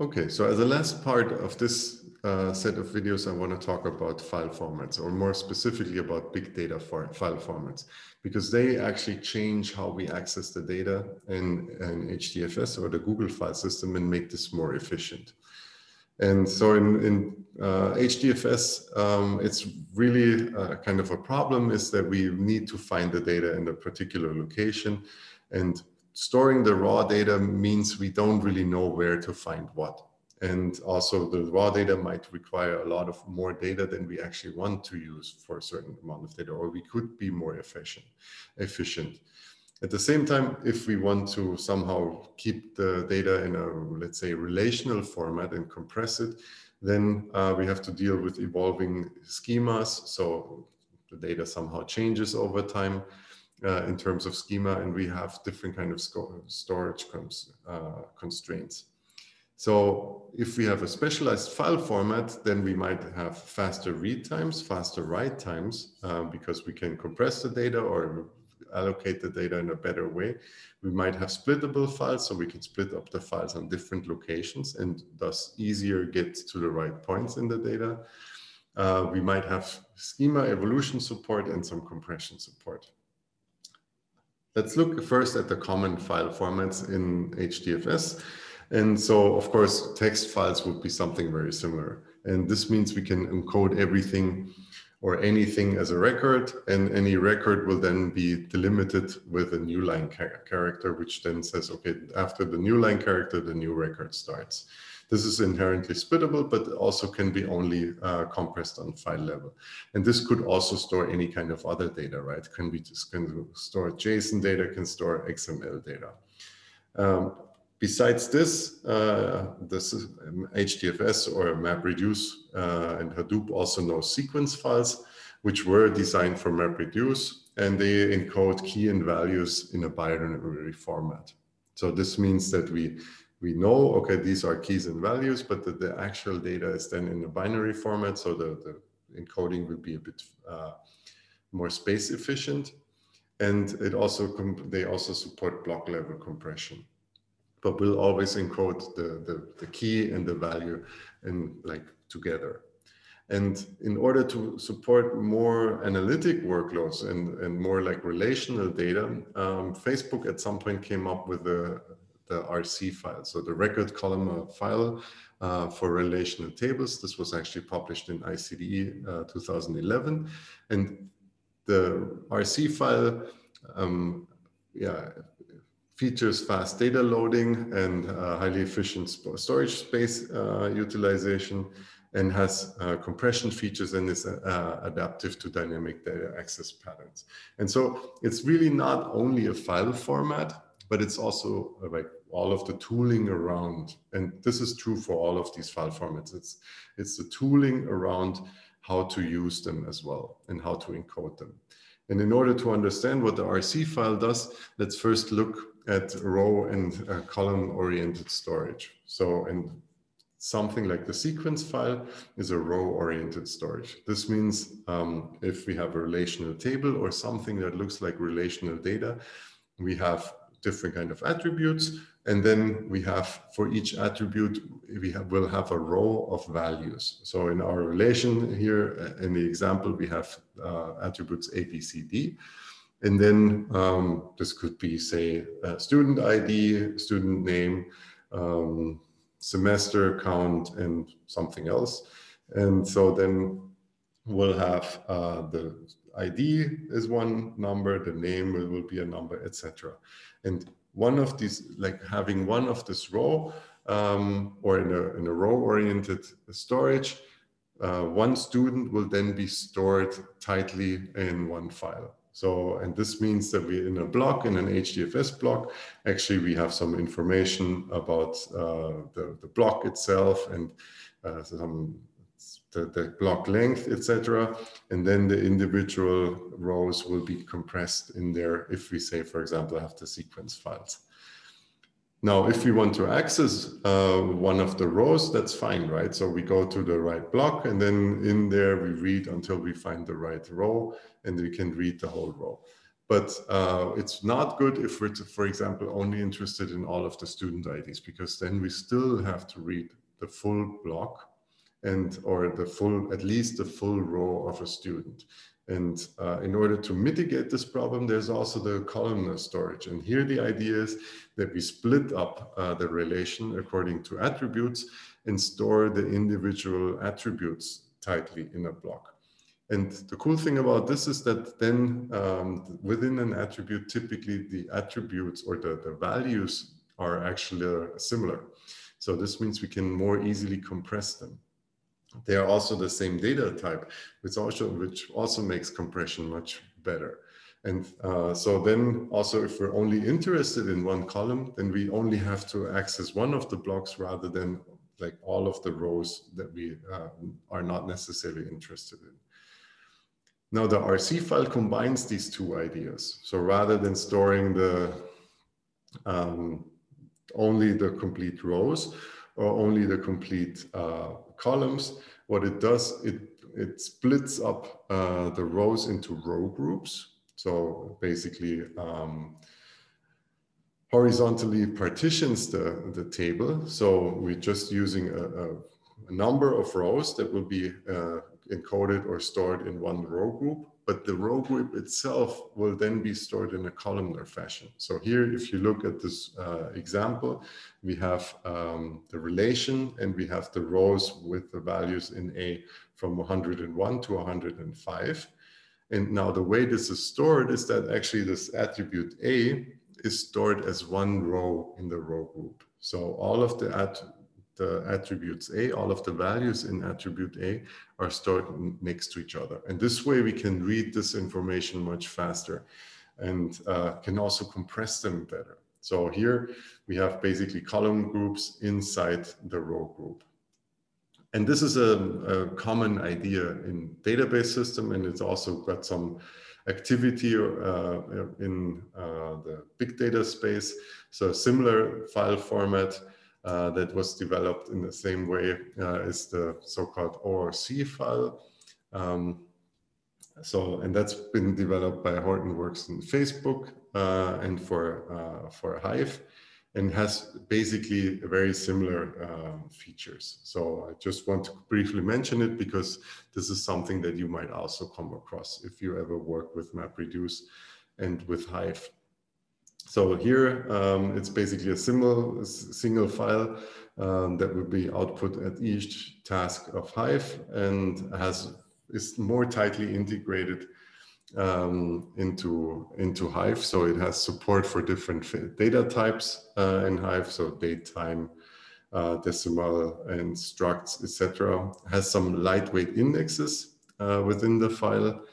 Okay, so as the last part of this set of videos, I want to talk about file formats, or more specifically about big data file formats, because they actually change how we access the data in HDFS or the Google file system and make this more efficient. And so in HDFS, it's really kind of a problem is that we need to find the data in a particular location, and storing the raw data means we don't really know where to find what. And also the raw data might require a lot of more data than we actually want to use for a certain amount of data, or we could be more efficient. At the same time, if we want to somehow keep the data in a, let's say, relational format and compress it, then we have to deal with evolving schemas. So the data somehow changes over time in terms of schema, and we have different kind of storage constraints. So if we have a specialized file format, then we might have faster read times, faster write times, because we can compress the data or allocate the data in a better way. We might have splittable files, so we can split up the files on different locations and thus easier get to the right points in the data. We might have schema evolution support and some compression support. Let's look first at the common file formats in HDFS. And so, of course, text files would be something very similar. And this means we can encode everything or anything as a record, and any record will then be delimited with a new line character, which then says, okay, after the new line character, the new record starts. This is inherently splittable, but also can be only compressed on file level. And this could also store any kind of other data, right? Can store JSON data, can store XML data. Besides this, this is HDFS or MapReduce and Hadoop also know sequence files, which were designed for MapReduce, and they encode key and values in a binary format. So this means that we know, okay, these are keys and values, but that the actual data is then in a binary format, so the encoding will be a bit more space efficient, and it also they also support block level compression. But we'll always encode the key and the value in, like, together. And in order to support more analytic workloads and more like relational data, Facebook at some point came up with the RC file, so the record column file for relational tables. This was actually published in ICDE 2011. And the RC file, features fast data loading and highly efficient storage space utilization, and has compression features and is adaptive to dynamic data access patterns. And so it's really not only a file format, but it's also like all of the tooling around. And this is true for all of these file formats. It's the tooling around how to use them as well and how to encode them. And in order to understand what the RC file does, let's first look at row and column-oriented storage. So, and something like the sequence file is a row-oriented storage. This means if we have a relational table or something that looks like relational data, we have different kind of attributes, and then we have, for each attribute, we'll have a row of values. So in our relation here, in the example, we have attributes A, B, C, D. And then this could be, say, student ID, student name, semester count, and something else. And so then we'll have the ID is one number, the name will be a number, etc. And one of these, like having one of this row or in a row-oriented storage, one student will then be stored tightly in one file. So, and this means that we're in a block, in an HDFS block, actually we have some information about the block itself and the block length, etc. And then the individual rows will be compressed in there if we say, for example, have the sequence files. Now, if we want to access one of the rows, that's fine, right? So we go to the right block, and then in there we read until we find the right row, and we can read the whole row. But it's not good if we're, for example, only interested in all of the student IDs, because then we still have to read the full block and or the full, at least the full row of a student. And in order to mitigate this problem, there's also the columnar storage. And here the idea is that we split up the relation according to attributes and store the individual attributes tightly in a block. And the cool thing about this is that then within an attribute, typically the attributes or the values are actually similar. So this means we can more easily compress them. They are also the same data type, which also makes compression much better. And so then also, if we're only interested in one column, then we only have to access one of the blocks rather than like all of the rows that we are not necessarily interested in. Now the RC file combines these two ideas. So rather than storing the only the complete rows or only the complete columns, what it does, it splits up the rows into row groups. So basically horizontally partitions the table. So we're just using a number of rows that will be encoded or stored in one row group, but the row group itself will then be stored in a columnar fashion. So here, if you look at this example, we have the relation and we have the rows with the values in A from 101 to 105. And now the way this is stored is that actually this attribute A is stored as one row in the row group. So all of the attributes A, all of the values in attribute A are stored next to each other. And this way we can read this information much faster and can also compress them better. So here we have basically column groups inside the row group. And this is a common idea in database system, and it's also got some activity in the big data space. So a similar file format that was developed in the same way as the so-called ORC file. And that's been developed by Hortonworks and Facebook and for Hive, and has basically very similar features. So I just want to briefly mention it because this is something that you might also come across if you ever work with MapReduce and with Hive. So here it's basically a single file that would be output at each task of Hive, and is more tightly integrated into Hive. So it has support for different data types in Hive, so date, time, decimal, and structs, etc. Has some lightweight indexes within the file,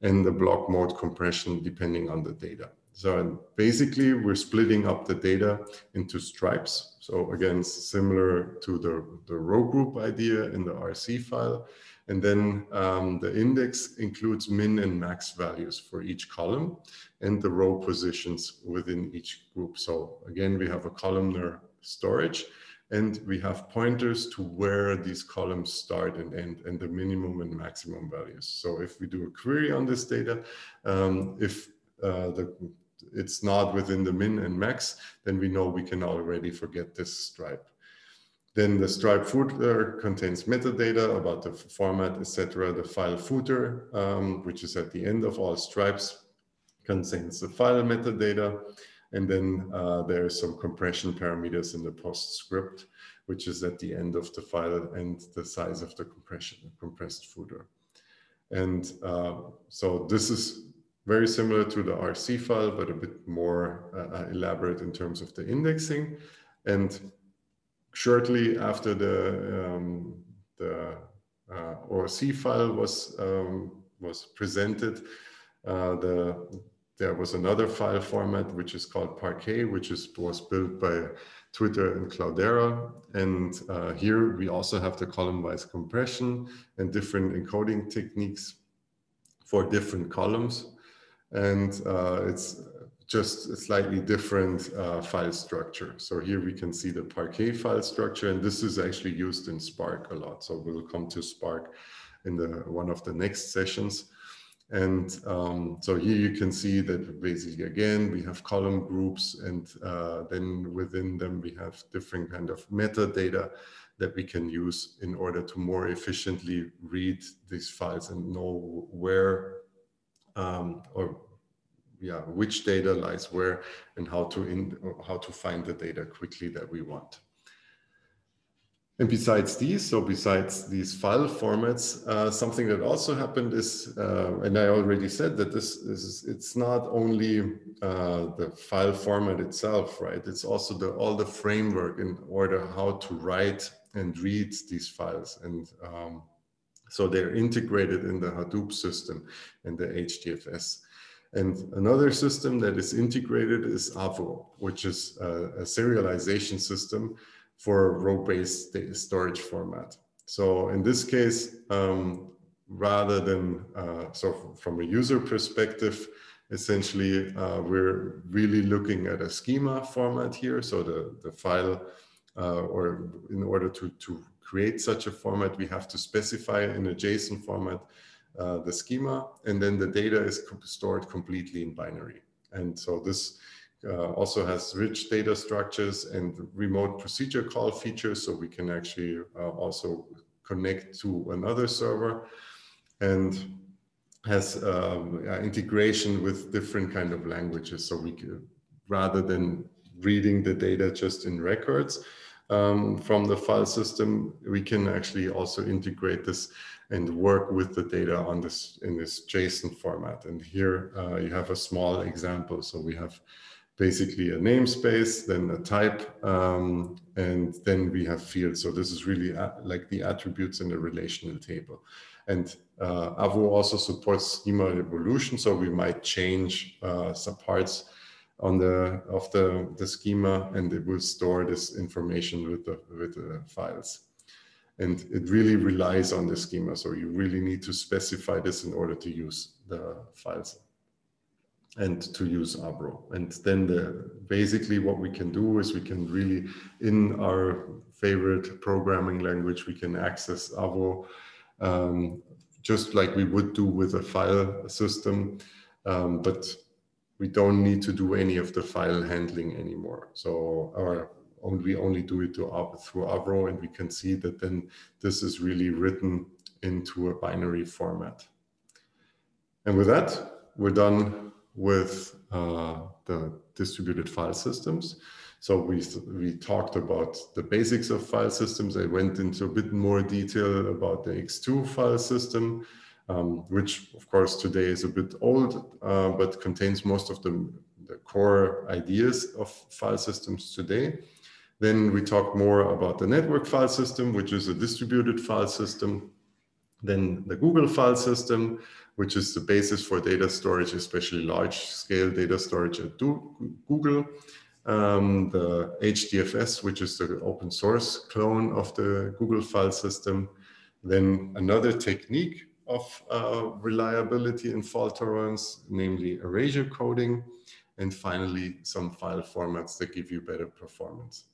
and the block mode compression depending on the data. So basically, we're splitting up the data into stripes. So again, similar to the row group idea in the RC file. And then the index includes min and max values for each column and the row positions within each group. So again, we have a columnar storage, and we have pointers to where these columns start and end and the minimum and maximum values. So if we do a query on this data, if it's not within the min and max, then we know we can already forget this stripe. Then the stripe footer contains metadata about the format, etc. The file footer, which is at the end of all stripes, contains the file metadata. And then there are some compression parameters in the postscript, which is at the end of the file and the size of the compressed footer. And so this is very similar to the RC file, but a bit more elaborate in terms of the indexing. And shortly after the ORC file was presented, there was another file format which is called Parquet, which was built by Twitter and Cloudera. And here we also have the column-wise compression and different encoding techniques for different columns. And it's just a slightly different file structure. So here we can see the Parquet file structure, and this is actually used in Spark a lot. So we'll come to Spark in one of the next sessions. And so here you can see that basically, again, we have column groups, and then within them, we have different kind of metadata that we can use in order to more efficiently read these files and know where which data lies where, and how to find the data quickly that we want. And besides these file formats, something that also happened is, and I already said that it's not only the file format itself, right? It's also all the framework in order how to write and read these files. And so they're integrated in the Hadoop system and the HDFS. And another system that is integrated is Avro, which is a serialization system for row-based storage format. So in this case, rather than, so from a user perspective, essentially, we're really looking at a schema format here. So the file, or in order to create such a format, we have to specify in a JSON format the schema, and then the data is stored completely in binary. And so this also has rich data structures and remote procedure call features, so we can actually also connect to another server, and has integration with different kind of languages. So we can, rather than reading the data just in records from the file system, we can actually also integrate this and work with the data on this in this JSON format. And here you have a small example. So we have basically a namespace, then a type, and then we have fields. So this is really like the attributes in the relational table. And Avro also supports schema evolution. So we might change some parts of the schema, and it will store this information with the files. And it really relies on the schema. So you really need to specify this in order to use the files and to use Avro. And then basically what we can do is we can really, in our favorite programming language, we can access Avro just like we would do with a file system, but we don't need to do any of the file handling anymore. So we only do it through Avro, and we can see that then this is really written into a binary format. And with that, we're done with the distributed file systems. So we talked about the basics of file systems. I went into a bit more detail about the X2 file system, which of course today is a bit old, but contains most of the core ideas of file systems today. Then we talk more about the network file system, which is a distributed file system. Then the Google file system, which is the basis for data storage, especially large-scale data storage at Google. The HDFS, which is the open source clone of the Google file system. Then another technique of reliability and fault tolerance, namely erasure coding. And finally, some file formats that give you better performance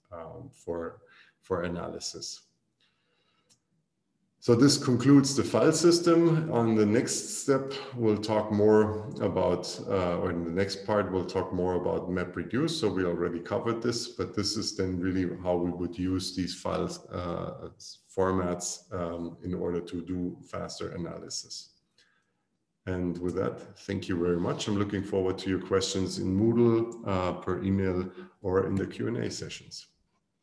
for analysis. So this concludes the file system. On the next step, we'll talk more about, or in the next part, we'll talk more about MapReduce. So we already covered this, but this is then really how we would use these file formats in order to do faster analysis. And with that, thank you very much. I'm looking forward to your questions in Moodle, per email, or in the Q&A sessions.